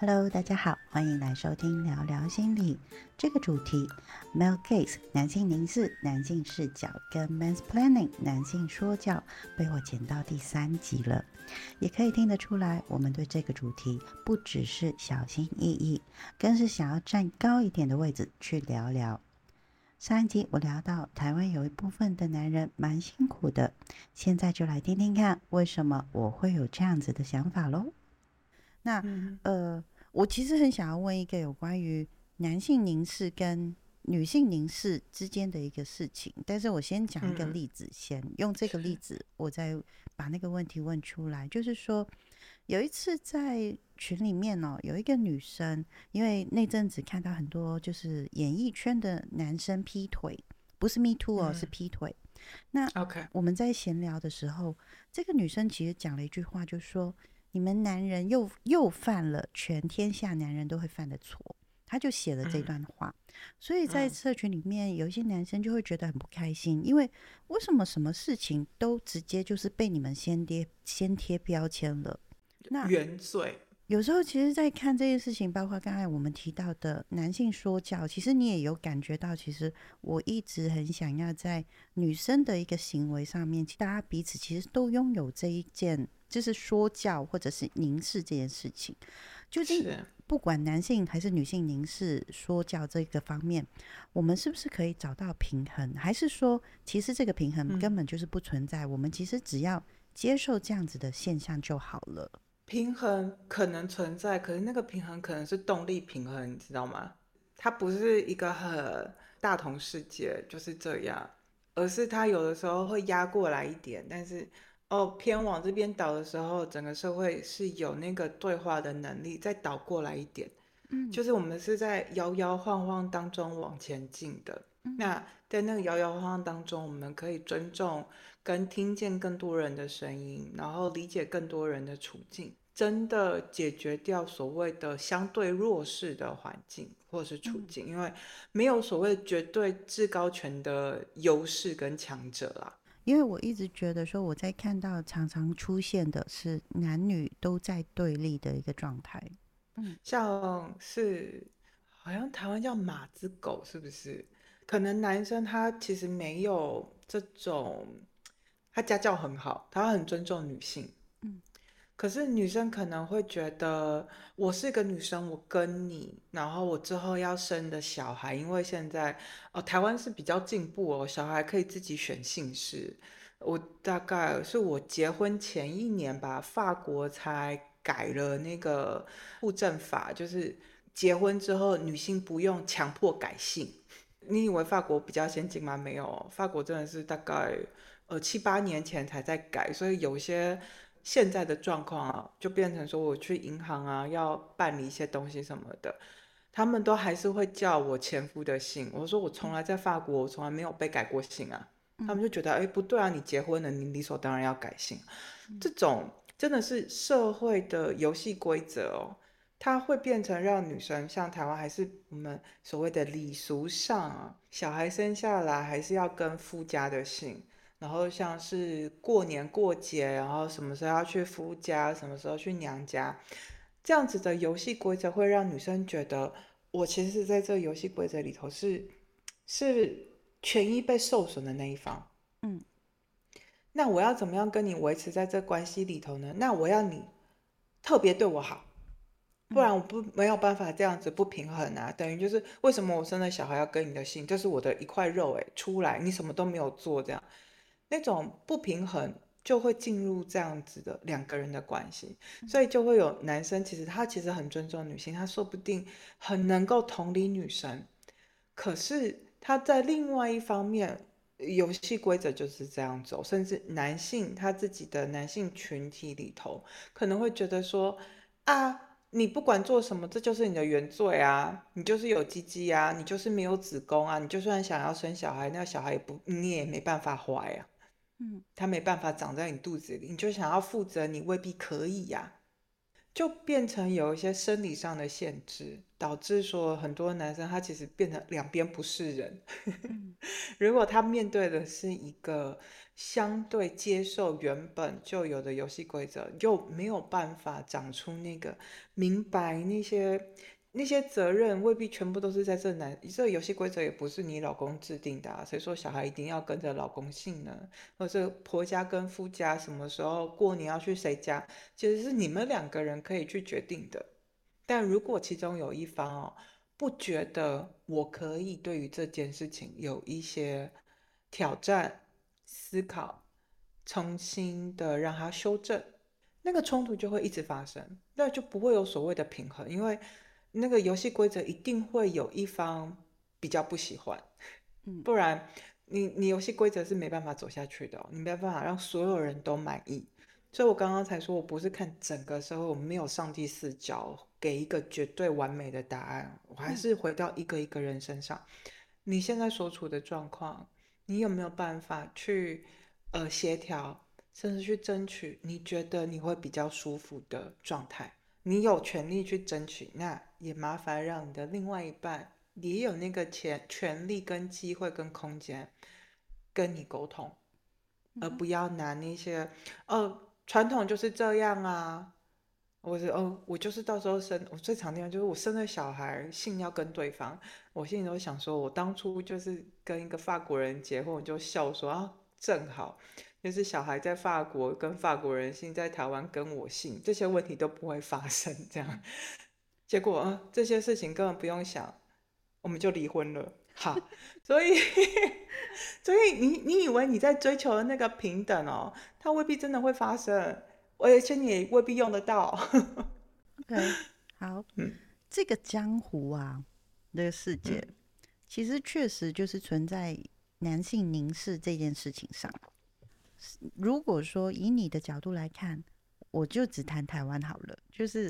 Hello， 大家好，欢迎来收听聊聊心理。这个主题 Male Gaze 男性凝视、男性视角跟 Mansplaining 男性说教被我剪到第3集了，也可以听得出来，我们对这个主题不只是小心翼翼，更是想要站高一点的位置去聊聊。上一集我聊到台湾有一部分的男人蛮辛苦的，现在就来听听看为什么我会有这样子的想法咯。那我其实很想要问一个有关于男性凝视跟女性凝视之间的一个事情，但是我先讲一个例子先，用这个例子我再把那个问题问出来。就是说有一次在群里面有一个女生，因为那阵子看到很多就是演艺圈的男生劈腿，不是 me too 是劈腿。那我们在闲聊的时候，这个女生其实讲了一句话，就说你们男人又犯了全天下男人都会犯的错，他就写了这段话。所以在社群里面有一些男生就会觉得很不开心，因为为什么什么事情都直接就是被你们先贴标签了。那原罪有时候其实在看这件事情，包括刚才我们提到的男性说教，其实你也有感觉到，其实我一直很想要在女生的一个行为上面，大家彼此其实都拥有这一件就是说教或者是凝视这件事情。究竟不管男性还是女性凝视说教这个方面，我们是不是可以找到平衡，还是说其实这个平衡根本就是不存在，我们其实只要接受这样子的现象就好了？平衡可能存在，可是那个平衡可能是动力平衡，你知道吗？它不是一个很大同世界就是这样，而是它有的时候会压过来一点，但是偏往这边倒的时候，整个社会是有那个对话的能力再倒过来一点。就是我们是在摇摇晃晃当中往前进的。那在那个摇摇晃晃当中，我们可以尊重跟听见更多人的声音，然后理解更多人的处境，真的解决掉所谓的相对弱势的环境或是处境。因为没有所谓绝对至高权的优势跟强者啦。因为我一直觉得说，我在看到常常出现的是男女都在对立的一个状态。像是好像台湾叫马子狗，是不是？可能男生他其实没有这种，他家教很好，他很尊重女性。可是女生可能会觉得，我是个女生，我跟你，然后我之后要生的小孩，因为现在台湾是比较进步小孩可以自己选姓氏。我大概是我结婚前1年吧，法国才改了那个户政法，就是结婚之后女性不用强迫改姓。你以为法国比较先进吗？没有，法国真的是大概7-8年前才在改，所以有些现在的状况就变成说我去银行要办理一些东西什么的，他们都还是会叫我前夫的姓。我说我从来在法国我从来没有被改过姓啊。他们就觉得不对啊，你结婚了你理所当然要改姓。这种真的是社会的游戏规则它会变成让女生，像台湾还是我们所谓的礼俗上小孩生下来还是要跟夫家的姓，然后像是过年过节，然后什么时候要去夫家，什么时候去娘家，这样子的游戏规则会让女生觉得，我其实在这个游戏规则里头是权益被受损的那一方。那我要怎么样跟你维持在这关系里头呢？那我要你特别对我好，不然我没有办法这样子不平衡啊。等于就是为什么我生了小孩要跟你的姓，这是我的一块肉出来，你什么都没有做，这样那种不平衡就会进入这样子的两个人的关系。所以就会有男生其实他其实很尊重女性，他说不定很能够同理女生，可是他在另外一方面游戏规则就是这样走。甚至男性他自己的男性群体里头可能会觉得说你不管做什么这就是你的原罪啊，你就是有鸡鸡啊，你就是没有子宫啊，你就算想要生小孩，那个小孩你也没办法怀啊，他没办法长在你肚子里，你就想要负责你未必可以啊。就变成有一些生理上的限制，导致说很多男生他其实变成两边不是人如果他面对的是一个相对接受原本就有的游戏规则，又没有办法长出那个明白那些责任未必全部都是在这游戏规则也不是你老公制定的啊，谁说小孩一定要跟着老公姓呢？或者婆家跟夫家什么时候过年要去谁家，其实是你们两个人可以去决定的。但如果其中有一方不觉得我可以对于这件事情有一些挑战、思考，重新的让他修正，那个冲突就会一直发生，那就不会有所谓的平衡，因为那个游戏规则一定会有一方比较不喜欢，不然你游戏规则是没办法走下去的你没办法让所有人都满意。所以我刚刚才说我不是看整个社会，我没有上帝视角给一个绝对完美的答案，我还是回到一个一个人身上，你现在所处的状况，你有没有办法去协调，甚至去争取你觉得你会比较舒服的状态，你有权利去争取，那也麻烦让你的另外一半也有那个权利跟机会跟空间跟你沟通，而不要拿那些传统就是这样啊，我就是到时候我最常听就是我生了小孩姓要跟对方，我心里都想说我当初就是跟一个法国人结婚，我就笑说正好就是小孩在法国跟法国人姓，在台湾跟我姓，这些问题都不会发生这样。结果这些事情根本不用想，我们就离婚了。好，所以你以为你在追求的那个平等它未必真的会发生，而且你也未必用得到OK 好这个江湖这个世界其实确实就是存在男性凝视这件事情上。如果说以你的角度来看，我就只谈台湾好了，就是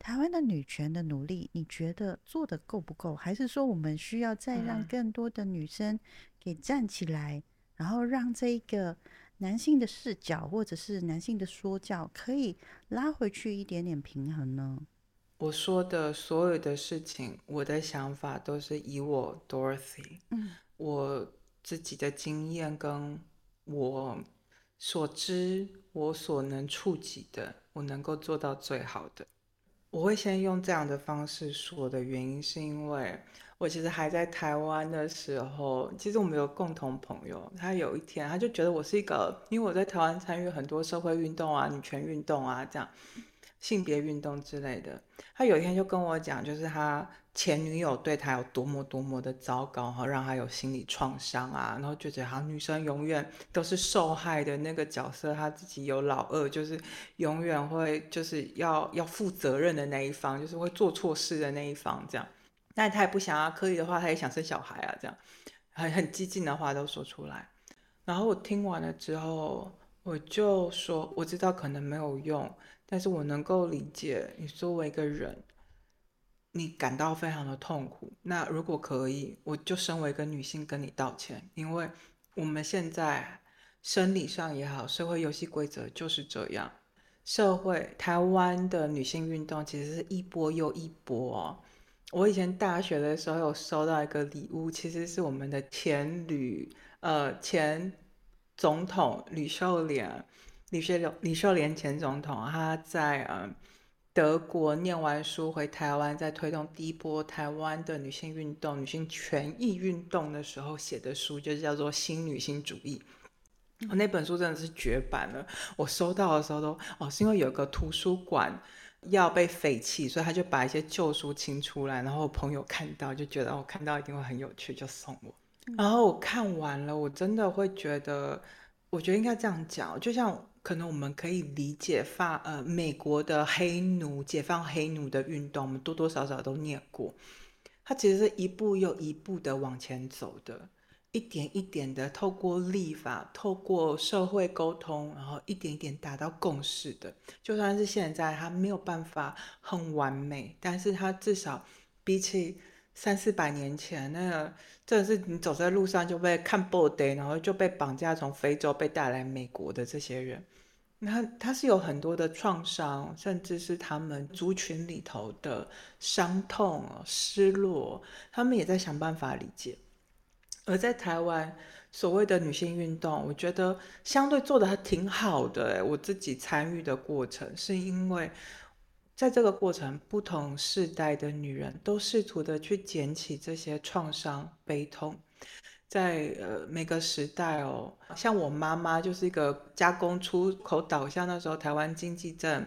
台湾的女权的努力，你觉得做得够不够？还是说我们需要再让更多的女生给站起来，然后让这一个男性的视角或者是男性的说教可以拉回去一点点平衡呢？我说的所有的事情，我的想法都是以我 Dorothy 我自己的经验跟我所知我所能触及的，我能够做到最好的。我会先用这样的方式说的原因是因为我其实还在台湾的时候，其实我们有共同朋友，他有一天他就觉得我是一个，因为我在台湾参与很多社会运动女权运动这样性别运动之类的，他有一天就跟我讲，就是他前女友对他有多么多么的糟糕，让他有心理创伤然后就觉得女生永远都是受害的那个角色，他自己有老二，就是永远会就是要负责任的那一方，就是会做错事的那一方这样。但他也不想刻意的话，他也想生小孩这样，很激进的话都说出来。然后我听完了之后，我就说我知道可能没有用，但是我能够理解你作为一个人你感到非常的痛苦，那如果可以，我就身为一个女性跟你道歉，因为我们现在生理上也好，社会游戏规则就是这样。台湾的女性运动其实是一波又一波我以前大学的时候有收到一个礼物，其实是我们的前总统李秀莲前总统，他在德国念完书回台湾，在推动第一波台湾的女性运动、女性权益运动的时候写的书，就叫做《新女性主义》。那本书真的是绝版了，我收到的时候都是因为有个图书馆要被废弃，所以他就把一些旧书清出来，然后我朋友看到就觉得看到一定会很有趣，就送我。然后我看完了，我真的会觉得，我觉得应该这样讲，就像可能我们可以理解美国的黑奴解放黑奴的运动，我们多多少少都念过，它其实是一步又一步的往前走的，一点一点的透过立法，透过社会沟通，然后一点一点达到共识的。就算是现在它没有办法很完美，但是它至少比起300-400年前那个真的是你走在路上就被看 b o 然后就被绑架从非洲被带来美国的这些人，它是有很多的创伤，甚至是他们族群里头的伤痛、失落，他们也在想办法理解。而在台湾所谓的女性运动，我觉得相对做的还挺好的，我自己参与的过程是因为在这个过程，不同世代的女人都试图的去捡起这些创伤悲痛，在每个时代像我妈妈就是一个加工出口导向，那时候台湾经济正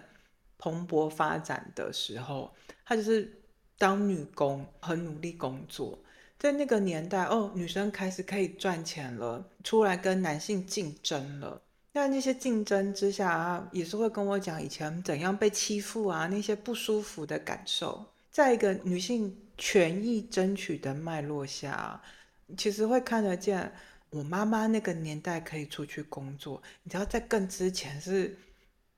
蓬勃发展的时候，她就是当女工，很努力工作。在那个年代女生开始可以赚钱了，出来跟男性竞争了。那些竞争之下也是会跟我讲以前怎样被欺负那些不舒服的感受。在一个女性权益争取的脉络下其实会看得见，我妈妈那个年代可以出去工作，你知道在更之前是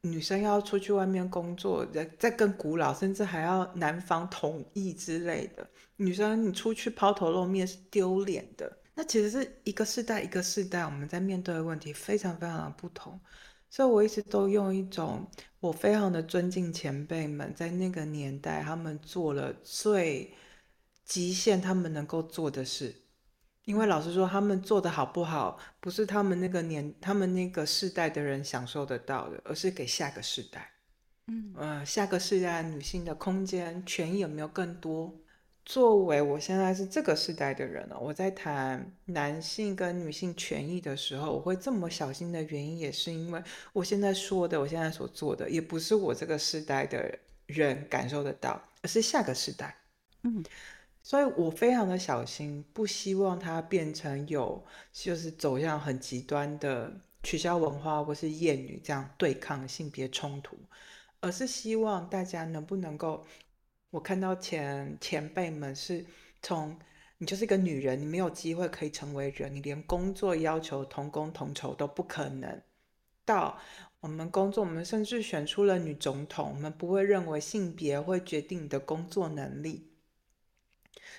女生要出去外面工作，再更古老甚至还要男方同意之类的，女生你出去抛头露面是丢脸的。那其实是一个世代一个世代我们在面对的问题非常非常的不同，所以我一直都用一种我非常的尊敬前辈们，在那个年代他们做了最极限他们能够做的事。因为老实说，他们做的好不好，不是他们那个年、他们那个世代的人享受得到的，而是给下个世代。下个世代女性的空间、权益有没有更多？作为我现在是这个世代的人我在谈男性跟女性权益的时候，我会这么小心的原因，也是因为我现在说的、我现在所做的，也不是我这个世代的人感受得到，而是下个世代。所以我非常的小心，不希望它变成有就是走向很极端的取消文化或是厌女这样对抗性别冲突，而是希望大家能不能够，我看到前辈们是从你就是一个女人，你没有机会可以成为人，你连工作要求同工同酬都不可能，到我们工作，我们甚至选出了女总统，我们不会认为性别会决定你的工作能力。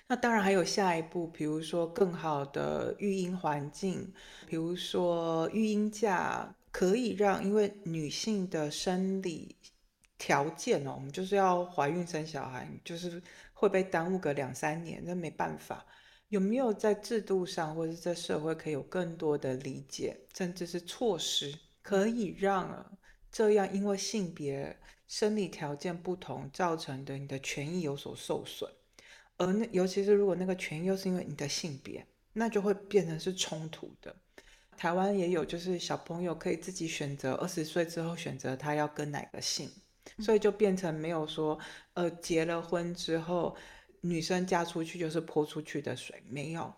那当然还有下一步，比如说更好的育婴环境，比如说育婴假，可以让因为女性的生理条件我们就是要怀孕生小孩，就是会被耽误个2-3年，那没办法。有没有在制度上或者在社会可以有更多的理解，甚至是措施，可以让这样因为性别生理条件不同造成的你的权益有所受损？而尤其是如果那个权益又是因为你的性别，那就会变成是冲突的。台湾也有就是小朋友可以自己选择20岁之后选择他要跟哪个姓，所以就变成没有说结了婚之后女生嫁出去就是泼出去的水，没有，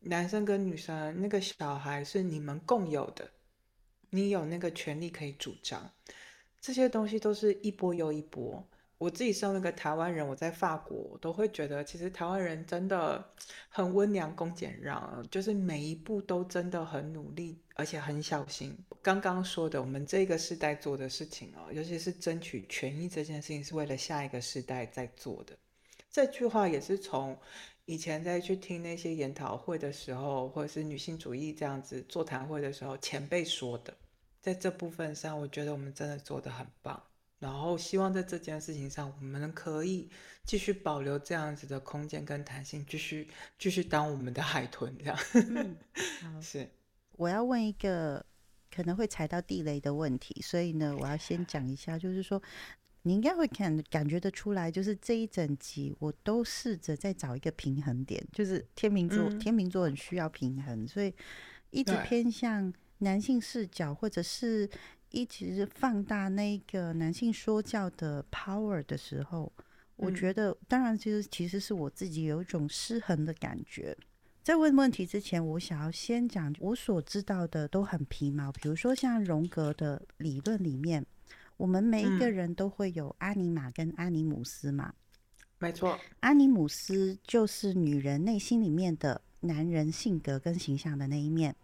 男生跟女生那个小孩是你们共有的，你有那个权利可以主张。这些东西都是一波又一波。我自己身为一个台湾人，我在法国，我都会觉得其实台湾人真的很温良恭俭让，就是每一步都真的很努力，而且很小心。刚刚说的我们这个世代做的事情尤其是争取权益这件事情，是为了下一个世代在做的。这句话也是从以前在去听那些研讨会的时候，或者是女性主义这样子座谈会的时候前辈说的。在这部分上，我觉得我们真的做得很棒，然后希望在这件事情上我们可以继续保留这样子的空间跟弹性，继续当我们的海豚这样。是，我要问一个可能会踩到地雷的问题，所以呢我要先讲一下，就是说你应该会感觉得出来，就是这一整集我都试着在找一个平衡点，就是天秤座很需要平衡，所以一直偏向男性视角，或者是一直放大那个男性说教的 power 的时候，我觉得当然其实是我自己有一种失衡的感觉。在问问题之前，我想要先讲我所知道的都很皮毛，比如说像荣格的理论里面，我们每一个人都会有阿尼玛跟阿尼姆斯嘛，没错。阿尼姆斯就是女人内心里面的男人性格跟形象的那一面，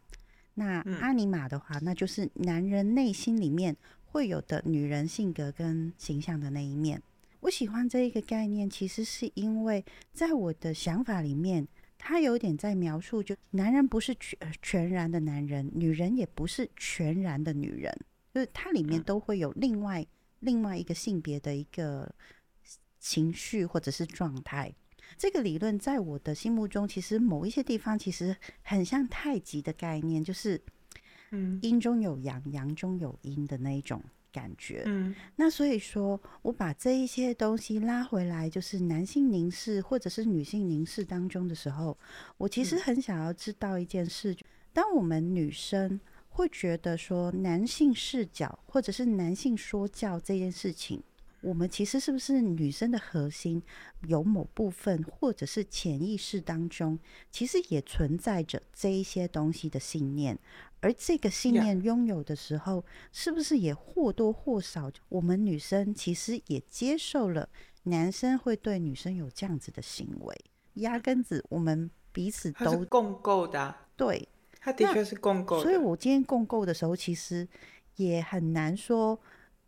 那阿尼玛的话，那就是男人内心里面会有的女人性格跟形象的那一面。我喜欢这一个概念，其实是因为在我的想法里面，它有点在描述，就男人不是全然的男人，女人也不是全然的女人。就是它里面都会有另外一个性别的一个情绪或者是状态。这个理论在我的心目中其实某一些地方其实很像太极的概念，就是阴中有阳，阳中有阴的那一种感觉。那所以说我把这一些东西拉回来，就是男性凝视或者是女性凝视当中的时候，我其实很想要知道一件事，当我们女生会觉得说男性视角或者是男性说教这件事情，我们其实是不是女生的核心有某部分或者是潜意识当中其实也存在着这一些东西的信念，而这个信念拥有的时候是不是也或多或少我们女生其实也接受了男生会对女生有这样子的行为，压根子我们彼此都它是共构的啊，对，它的确是共构的。所以我今天共构的时候其实也很难说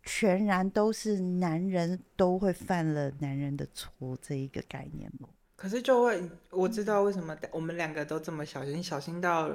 全然都是男人都会犯了男人的错这一个概念。可是就会我知道为什么我们两个都这么小心，小心到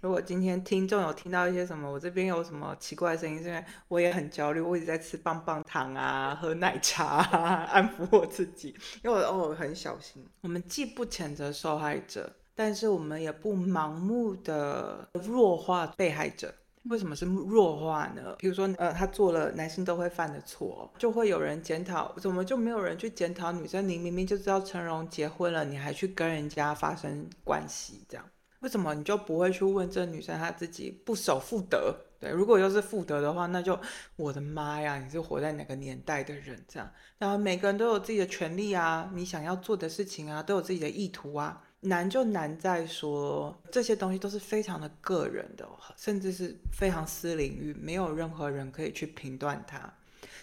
如果今天听众有听到一些什么我这边有什么奇怪的声音，是因为我也很焦虑，我一直在吃棒棒糖啊喝奶茶啊安抚我自己，因为我偶尔很小心。我们既不谴责受害者，但是我们也不盲目的弱化被害者。为什么是弱化呢？比如说他做了男性都会犯的错，就会有人检讨，怎么就没有人去检讨女生，你明明就知道陈荣结婚了你还去跟人家发生关系，这样为什么你就不会去问这女生她自己不守妇德？对，如果又是妇德的话，那就我的妈呀，你是活在哪个年代的人这样。然后每个人都有自己的权利啊，你想要做的事情啊，都有自己的意图啊，难就难在说这些东西都是非常的个人的，甚至是非常私领域，没有任何人可以去评断它。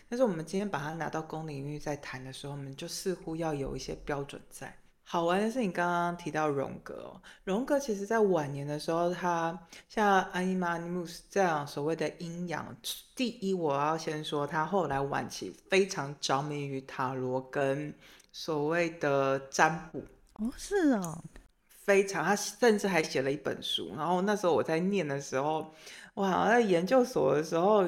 但是我们今天把它拿到公领域在谈的时候，我们就似乎要有一些标准在。好玩的是你刚刚提到荣格哦，荣格其实在晚年的时候，他像 Anima Animus 这样所谓的阴阳，第一我要先说他后来晚期非常着迷于塔罗跟所谓的占卜哦，是哦，非常，他甚至还写了一本书。然后那时候我在念的时候，我好像在研究所的时候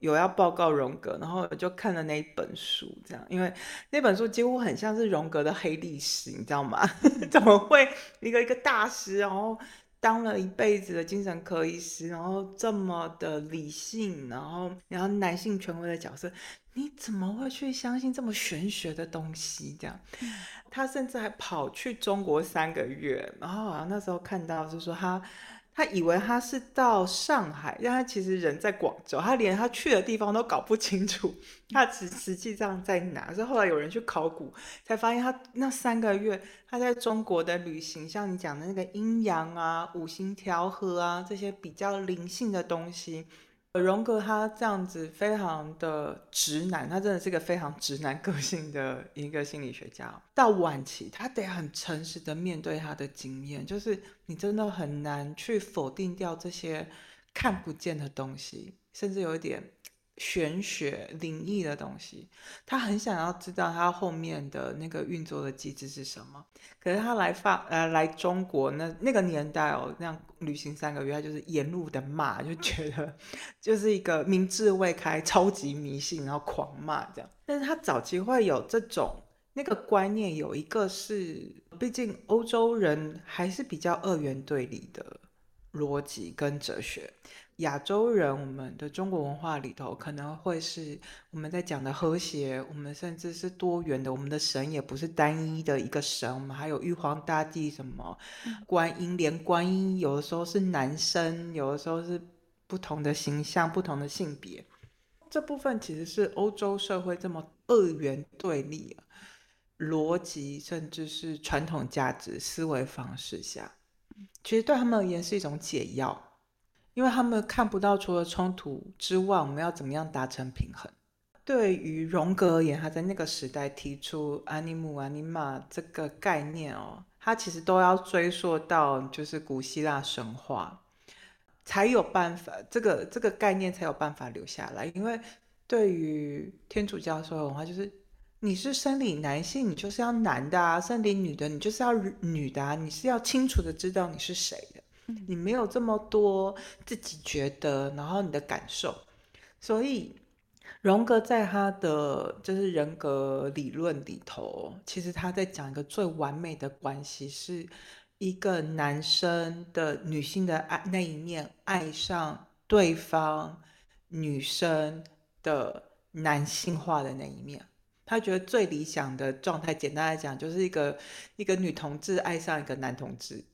有要报告荣格，然后我就看了那一本书，这样，因为那本书几乎很像是荣格的黑历史，你知道吗？怎么会一个大师，然后当了一辈子的精神科医师，然后这么的理性，然后男性权威的角色，你怎么会去相信这么玄学的东西？这样，他甚至还跑去中国3个月，然后好像那时候看到就说他以为他是到上海，但他其实人在广州，他连他去的地方都搞不清楚，他实际上在哪？所以后来有人去考古，才发现他那3个月他在中国的旅行，像你讲的那个阴阳啊、五行调和啊这些比较灵性的东西。荣格他这样子非常的直男，他真的是个非常直男个性的一个心理学家哦。到晚期他得很诚实的面对他的经验，就是你真的很难去否定掉这些看不见的东西，甚至有一点玄学灵异的东西。他很想要知道他后面的那个运作的机制是什么，可是他来中国那个年代哦，那样旅行3个月，他就是沿路的骂，就觉得就是一个明智未开，超级迷信，然后狂骂这样。但是他早期会有这种那个观念，有一个是毕竟欧洲人还是比较二元对立的逻辑跟哲学，亚洲人我们的中国文化里头可能会是我们在讲的和谐，我们甚至是多元的，我们的神也不是单一的一个神，我们还有玉皇大帝什么观音，连观音有的时候是男生，有的时候是不同的形象不同的性别，这部分其实是欧洲社会这么二元对立逻辑甚至是传统价值思维方式下，其实对他们而言是一种解药，因为他们看不到除了冲突之外我们要怎么样达成平衡。对于荣格而言，他在那个时代提出 Animus Anima 这个概念哦，他其实都要追溯到就是古希腊神话才有办法，这个概念才有办法留下来。因为对于天主教社会文化，就是你是生理男性你就是要男的啊，生理女的你就是要女的啊，你是要清楚的知道你是谁的，你没有这么多自己觉得然后你的感受。所以荣格在他的就是人格理论里头，其实他在讲一个最完美的关系，是一个男生的女性的那一面爱上对方女生的男性化的那一面。他觉得最理想的状态，简单来讲就是一个女同志爱上一个男同志，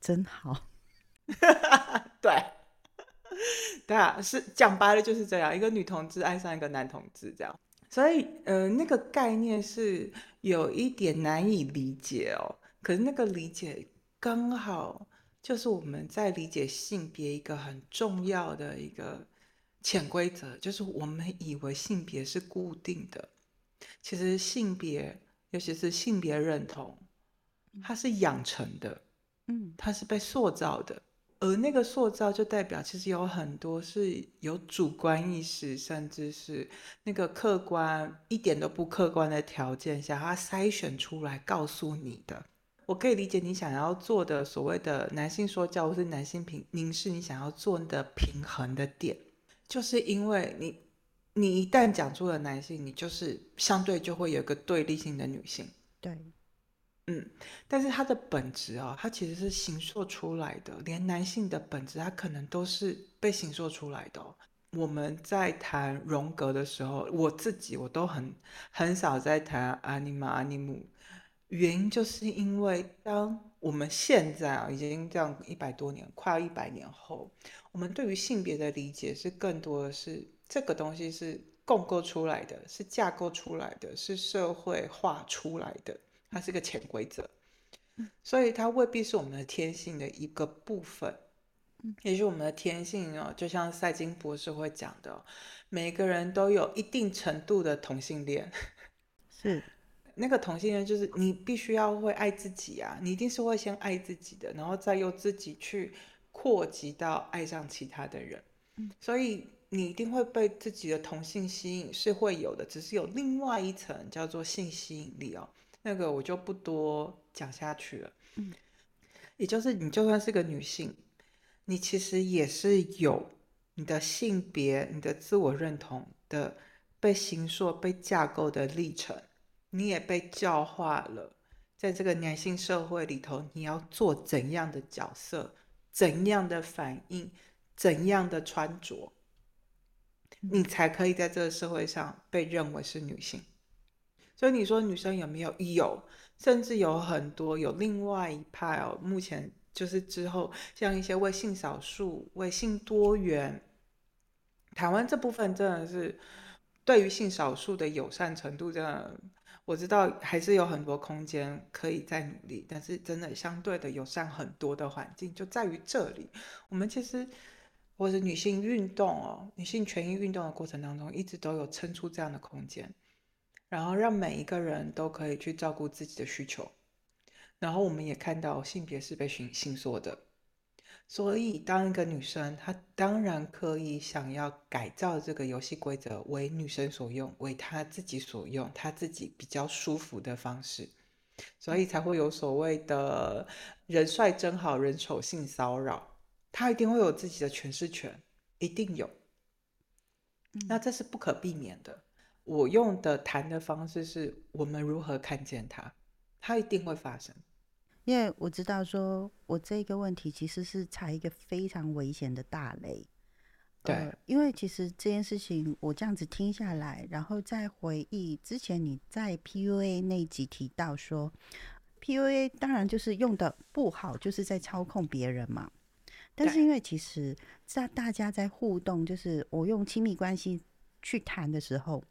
真好。对对啊，是讲白了就是这样，一个女同志爱上一个男同志这样。所以那个概念是有一点难以理解哦，可是那个理解刚好就是我们在理解性别一个很重要的一个潜规则，就是我们以为性别是固定的，其实性别，尤其是性别认同，它是养成的，它是被塑造的，而那个塑造就代表其实有很多是有主观意识，甚至是那个客观一点都不客观的条件下，它筛选出来告诉你的。我可以理解你想要做的所谓的男性说教或是男性凝视，你想要做的平衡的点，就是因为你一旦讲出了男性，你就是相对就会有一个对立性的女性。对，但是它的本质哦，它其实是形塑出来的，连男性的本质它可能都是被形塑出来的哦。我们在谈荣格的时候，我都很少在谈 Anima Animus，原因就是因为当我们现在已经这样100多年，快要100年后，我们对于性别的理解是更多的是这个东西是共构出来的，是架构出来的，是社会化出来的，它是个潜规则，所以它未必是我们的天性的一个部分。也许我们的天性哦，就像赛金博士会讲的哦，每个人都有一定程度的同性恋，是那个同性恋就是你必须要会爱自己啊，你一定是会先爱自己的，然后再由自己去扩及到爱上其他的人，所以你一定会被自己的同性吸引是会有的，只是有另外一层叫做性吸引力哦，那个我就不多讲下去了。也就是你就算是个女性，你其实也是有你的性别、你的自我认同的被形塑、被架构的历程，你也被教化了，在这个男性社会里头，你要做怎样的角色、怎样的反应、怎样的穿着，你才可以在这个社会上被认为是女性。所以你说女生有没有？有，甚至有很多有另外一派哦。目前就是之后，像一些为性少数、为性多元，台湾这部分真的是对于性少数的友善程度真的。我知道还是有很多空间可以再努力，但是真的相对的友善很多的环境就在于这里。我们其实或者女性运动哦，女性权益运动的过程当中，一直都有撑出这样的空间，然后让每一个人都可以去照顾自己的需求。然后我们也看到性别是被形塑的，所以当一个女生，她当然可以想要改造这个游戏规则为女生所用，为她自己所用，她自己比较舒服的方式，所以才会有所谓的人帅真好人丑性骚扰，她一定会有自己的诠释权，一定有，那这是不可避免的。我用的谈的方式是我们如何看见她，她一定会发生。因为我知道说我这个问题其实是踩一个非常危险的大雷。对，因为其实这件事情我这样子听下来，然后再回忆之前你在 PUA 那一集提到说 PUA 当然就是用的不好，就是在操控别人嘛，但是因为其实在大家在互动，就是我用亲密关系去谈的时候，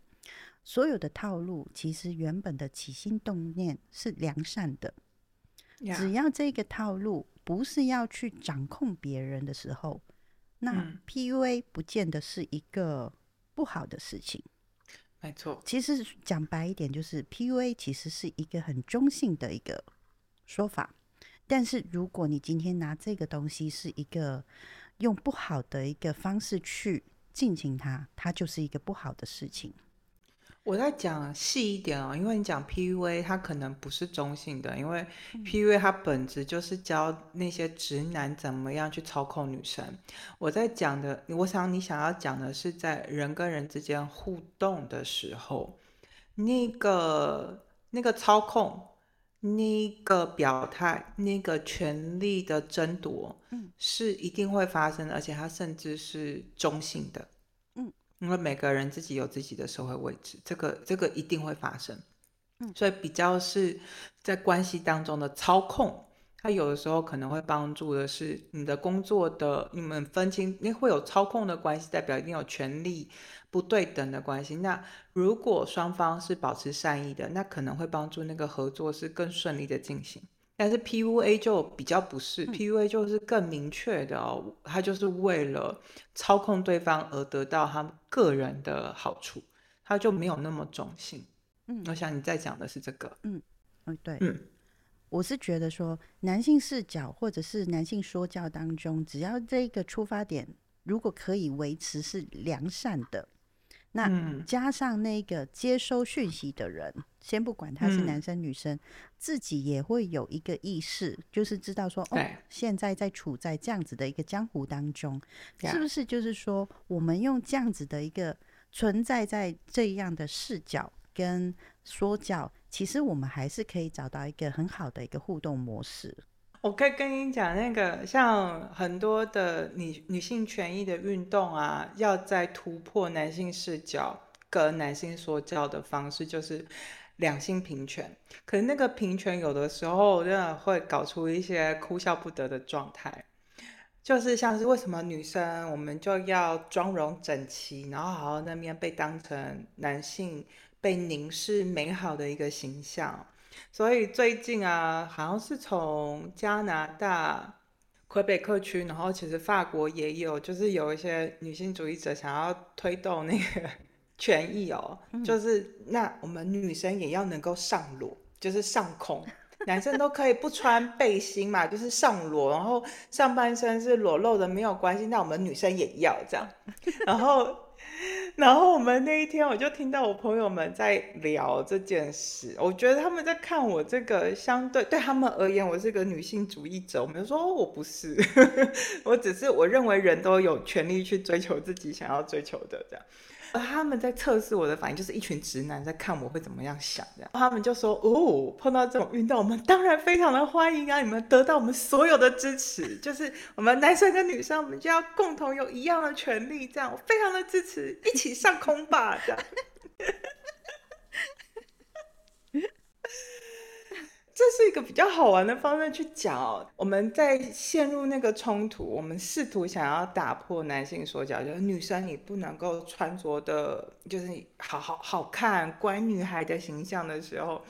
所有的套路其实原本的起心动念是良善的，只要这个套路不是要去掌控别人的时候，那 PUA 不见得是一个不好的事情。没错，其实讲白一点就是 PUA 其实是一个很中性的一个说法，但是如果你今天拿这个东西是一个用不好的一个方式去进行它，它就是一个不好的事情。我再讲细一点哦，因为你讲 PUA 它可能不是中性的，因为 PUA 它本质就是教那些直男怎么样去操控女生。我在讲的，我想你想要讲的是在人跟人之间互动的时候，那个操控，那个表态，那个权力的争夺，是一定会发生的，而且它甚至是中性的。因为每个人自己有自己的社会位置，这个一定会发生，所以比较是在关系当中的操控，它有的时候可能会帮助的是你的工作的，你们分清，因为会有操控的关系，代表一定有权力不对等的关系。那如果双方是保持善意的，那可能会帮助那个合作是更顺利的进行。但是 PUA 就比较不是， PUA 就是更明确的哦，他就是为了操控对方而得到他个人的好处，他就没有那么中性。我想你在讲的是这个。对，我是觉得说男性视角或者是男性说教当中，只要这个出发点如果可以维持是良善的，那加上那个接收讯息的人，先不管他是男生女生，自己也会有一个意识，就是知道说，哦，现在在处在这样子的一个江湖当中，是不是就是说我们用这样子的一个存在在这样的视角跟说教，其实我们还是可以找到一个很好的一个互动模式。我可以跟你讲，那个像很多的女性权益的运动啊，要在突破男性视角跟男性说教的方式，就是两性平权。可是那个平权有的时候真的会搞出一些哭笑不得的状态，就是像是为什么女生我们就要妆容整齐，然后好好那边被当成男性被凝视美好的一个形象。所以最近啊，好像是从加拿大魁北克区，然后其实法国也有，就是有一些女性主义者想要推动那个权益哦，就是那我们女生也要能够上裸，就是上空，男生都可以不穿背心嘛，就是上裸，然后上半身是裸露的没有关系，那我们女生也要这样，然后我们那一天我就听到我朋友们在聊这件事，我觉得他们在看我这个相对他们而言我是个女性主义者，我们就说，我不是我只是我认为人都有权利去追求自己想要追求的这样。而他们在测试我的反应，就是一群直男在看我会怎么样想这样。他们就说，碰到这种运动我们当然非常的欢迎啊，你们得到我们所有的支持，就是我们男生跟女生我们就要共同有一样的权利这样，我非常的支持，一起上空吧这样这是一个比较好玩的方面去讲哦。我们在陷入那个冲突，我们试图想要打破男性说教，就是女生你不能够穿着的就是好看乖女孩的形象的时候，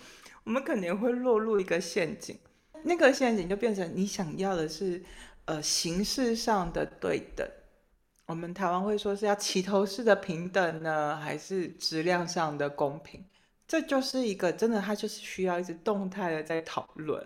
我们肯定会落入一个陷阱。那个陷阱就变成你想要的是形式上的对等，我们台湾会说是要齐头式的平等呢，还是质量上的公平。这就是一个真的它就是需要一直动态的在讨论。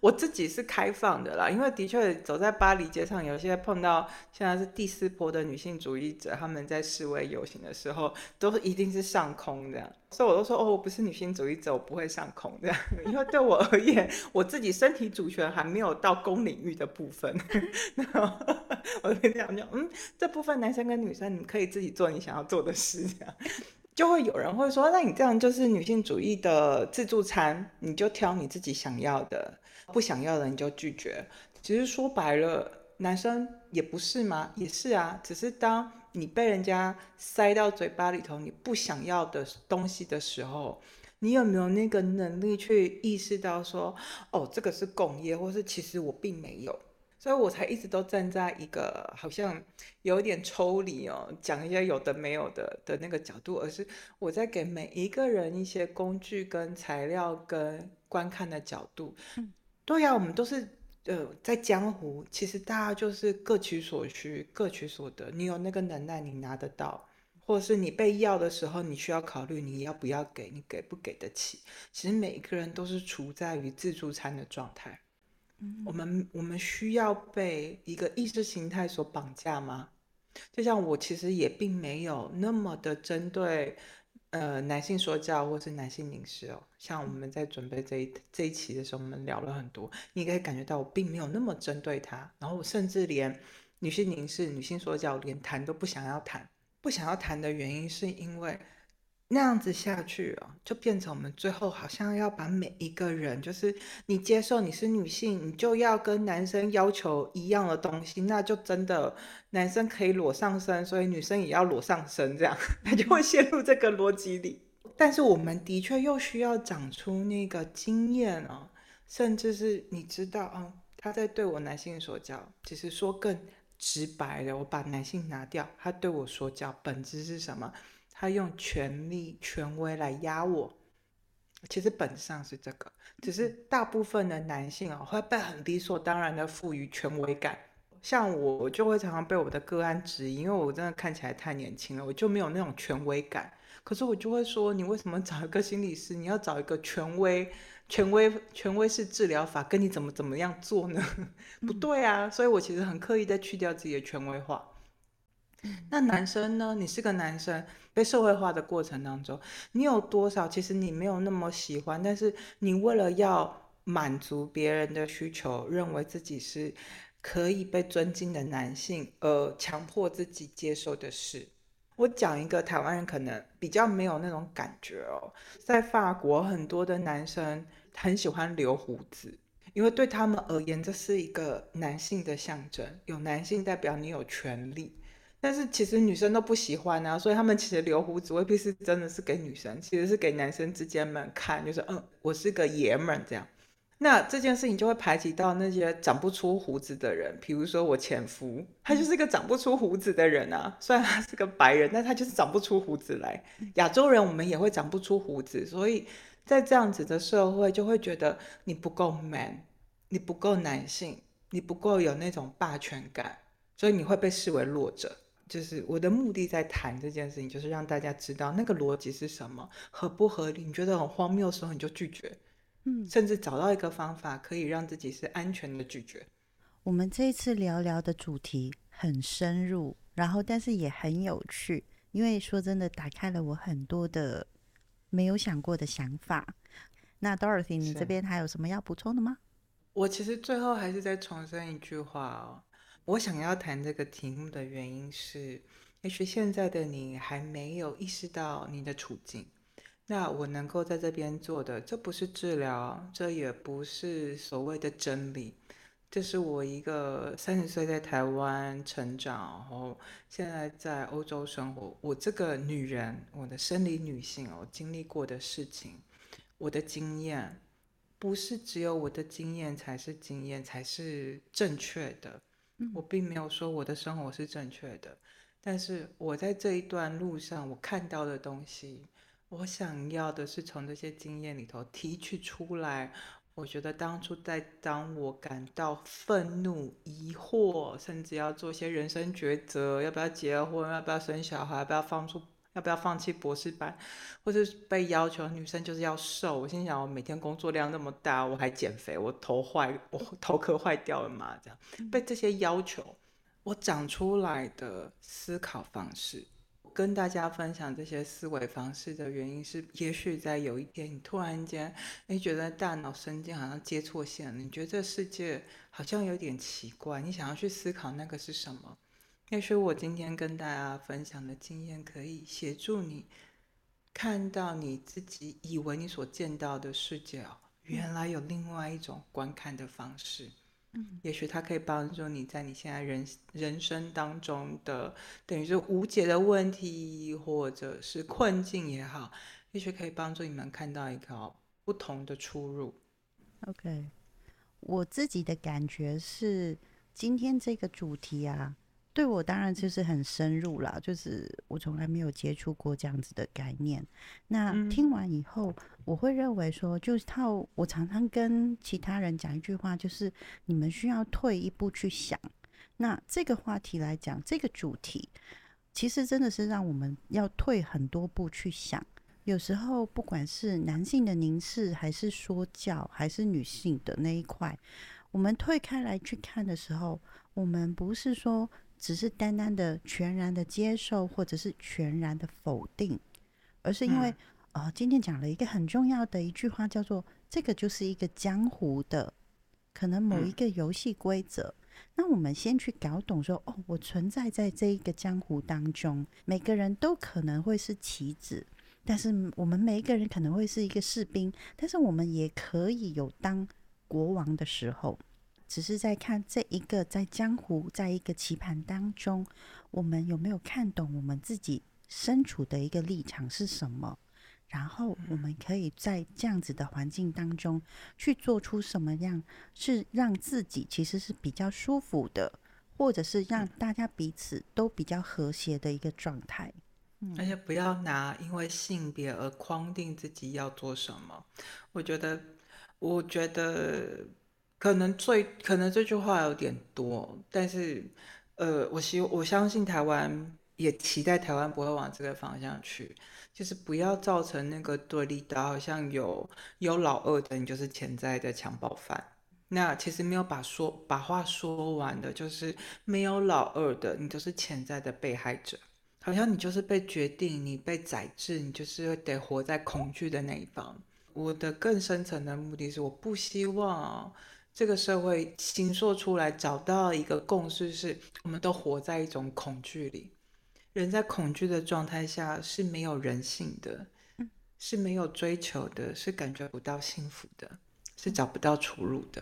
我自己是开放的啦，因为的确走在巴黎街上，有些碰到现在是第四波的女性主义者，他们在示威游行的时候都一定是上空这样，所以我都说，我不是女性主义者，我不会上空这样，因为对我而言我自己身体主权还没有到公领域的部分然后我就这样讲，这部分男生跟女生你们可以自己做你想要做的事这样。就会有人会说，那你这样就是女性主义的自助餐，你就挑你自己想要的，不想要的你就拒绝。其实说白了，男生也不是吗？也是啊，只是当你被人家塞到嘴巴里头你不想要的东西的时候，你有没有那个能力去意识到说，这个是共业，或是其实我并没有。所以我才一直都站在一个好像有点抽离讲一些有的没有的那个角度，而是我在给每一个人一些工具跟材料跟观看的角度。对啊，我们都是在江湖，其实大家就是各取所需各取所得，你有那个能耐你拿得到，或是你被要的时候你需要考虑你要不要给，你给不给得起。其实每一个人都是处在于自助餐的状态。我们需要被一个意识形态所绑架吗？就像我其实也并没有那么的针对男性说教或是男性凝视哦，像我们在准备这一期的时候，我们聊了很多，你可以感觉到我并没有那么针对他，然后我甚至连女性凝视、女性说教连谈都不想要谈，不想要谈的原因是因为那样子下去哦，就变成我们最后好像要把每一个人，就是你接受你是女性，你就要跟男生要求一样的东西，那就真的男生可以裸上身，所以女生也要裸上身，这样他就会陷入这个逻辑里。但是我们的确又需要长出那个经验哦，甚至是你知道哦，他在对我男性说教，其实说更直白的，我把男性拿掉，他对我说教本质是什么？他用权力、权威来压我，其实本质上是这个，只是大部分的男性哦，会被很理所当然的赋予权威感。像我就会常常被我的个案质疑，因为我真的看起来太年轻了，我就没有那种权威感。可是我就会说，你为什么找一个心理师？你要找一个权威式治疗法，跟你怎么样做呢？不对啊！所以我其实很刻意在去掉自己的权威化。那男生呢，你是个男生，被社会化的过程当中，你有多少其实你没有那么喜欢，但是你为了要满足别人的需求，认为自己是可以被尊敬的男性而强迫自己接受的事。我讲一个台湾人可能比较没有那种感觉哦，在法国很多的男生很喜欢留胡子，因为对他们而言这是一个男性的象征，有男性代表你有权利，但是其实女生都不喜欢啊，所以他们其实留胡子未必是真的是给女生，其实是给男生之间们看，就是我是个爷们这样。那这件事情就会排挤到那些长不出胡子的人，比如说我前夫，他就是个长不出胡子的人啊，虽然他是个白人，但他就是长不出胡子来。亚洲人我们也会长不出胡子，所以在这样子的社会就会觉得你不够 man， 你不够男性，你不够有那种霸权感，所以你会被视为弱者。就是我的目的在谈这件事情，就是让大家知道那个逻辑是什么，合不合理，你觉得很荒谬的时候你就拒绝，甚至找到一个方法可以让自己是安全的拒绝。我们这一次聊的主题很深入，然后但是也很有趣，因为说真的打开了我很多的没有想过的想法。那 Dorothy 你这边还有什么要补充的吗？我其实最后还是再重申一句话哦，我想要谈这个题目的原因是，也许现在的你还没有意识到你的处境，那我能够在这边做的，这不是治疗，这也不是所谓的真理，这是我一个30岁在台湾成长，然后现在在欧洲生活，我这个女人，我的生理女性，我经历过的事情，我的经验，不是只有我的经验才是经验，才是正确的。我并没有说我的生活是正确的，但是我在这一段路上我看到的东西，我想要的是从这些经验里头提取出来。我觉得当初在当我感到愤怒、疑惑，甚至要做些人生抉择，要不要结婚，要不要生小孩，要不要放弃博士班，或是被要求女生就是要瘦，我心想我每天工作量那么大，我还减肥，我头壳坏掉了嘛，这样被这些要求，我长出来的思考方式。跟大家分享这些思维方式的原因是，也许在有一天你突然间你觉得大脑神经好像接错线了，你觉得这世界好像有点奇怪，你想要去思考那个是什么。也许我今天跟大家分享的经验可以协助你看到你自己以为你所见到的世界哦，原来有另外一种观看的方式。也许它可以帮助你在你现在 人生当中的等于是无解的问题或者是困境也好，也许可以帮助你们看到一个不同的出入。 OK， 我自己的感觉是今天这个主题啊，对我当然就是很深入啦，就是我从来没有接触过这样子的概念。那听完以后我会认为说，就是我常常跟其他人讲一句话，就是你们需要退一步去想。那这个话题来讲，这个主题其实真的是让我们要退很多步去想。有时候不管是男性的凝视还是说教还是女性的那一块，我们退开来去看的时候，我们不是说只是单单的全然的接受或者是全然的否定，而是因为今天讲了一个很重要的一句话，叫做这个就是一个江湖的可能某一个游戏规则，那我们先去搞懂说，哦，我存在在这一个江湖当中，每个人都可能会是棋子，但是我们每一个人可能会是一个士兵，但是我们也可以有当国王的时候，只是在看这一个在江湖，在一个棋盘当中，我们有没有看懂我们自己身处的一个立场是什么，然后我们可以在这样子的环境当中去做出什么样是让自己其实是比较舒服的，或者是让大家彼此都比较和谐的一个状态。而且不要拿因为性别而框定自己要做什么。我觉得可能这句话有点多，但是我相信台湾，也期待台湾不会往这个方向去，就是不要造成那个对立的，好像有老二的你就是潜在的强暴犯，那其实没有把话说完的，就是没有老二的你就是潜在的被害者，好像你就是被决定，你被宰制，你就是得活在恐惧的那一方。我的更深层的目的是，我不希望这个社会形塑出来找到一个共识，是我们都活在一种恐惧里，人在恐惧的状态下是没有人性的，是没有追求的，是感觉不到幸福的，是找不到出路的。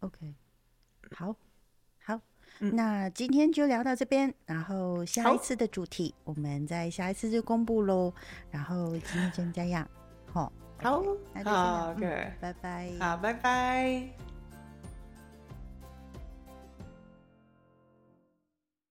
OK， 好，那今天就聊到这边，然后下一次的主题我们在下一次就公布咯，然后今天先这样。好，那就这样，拜拜。好，拜拜。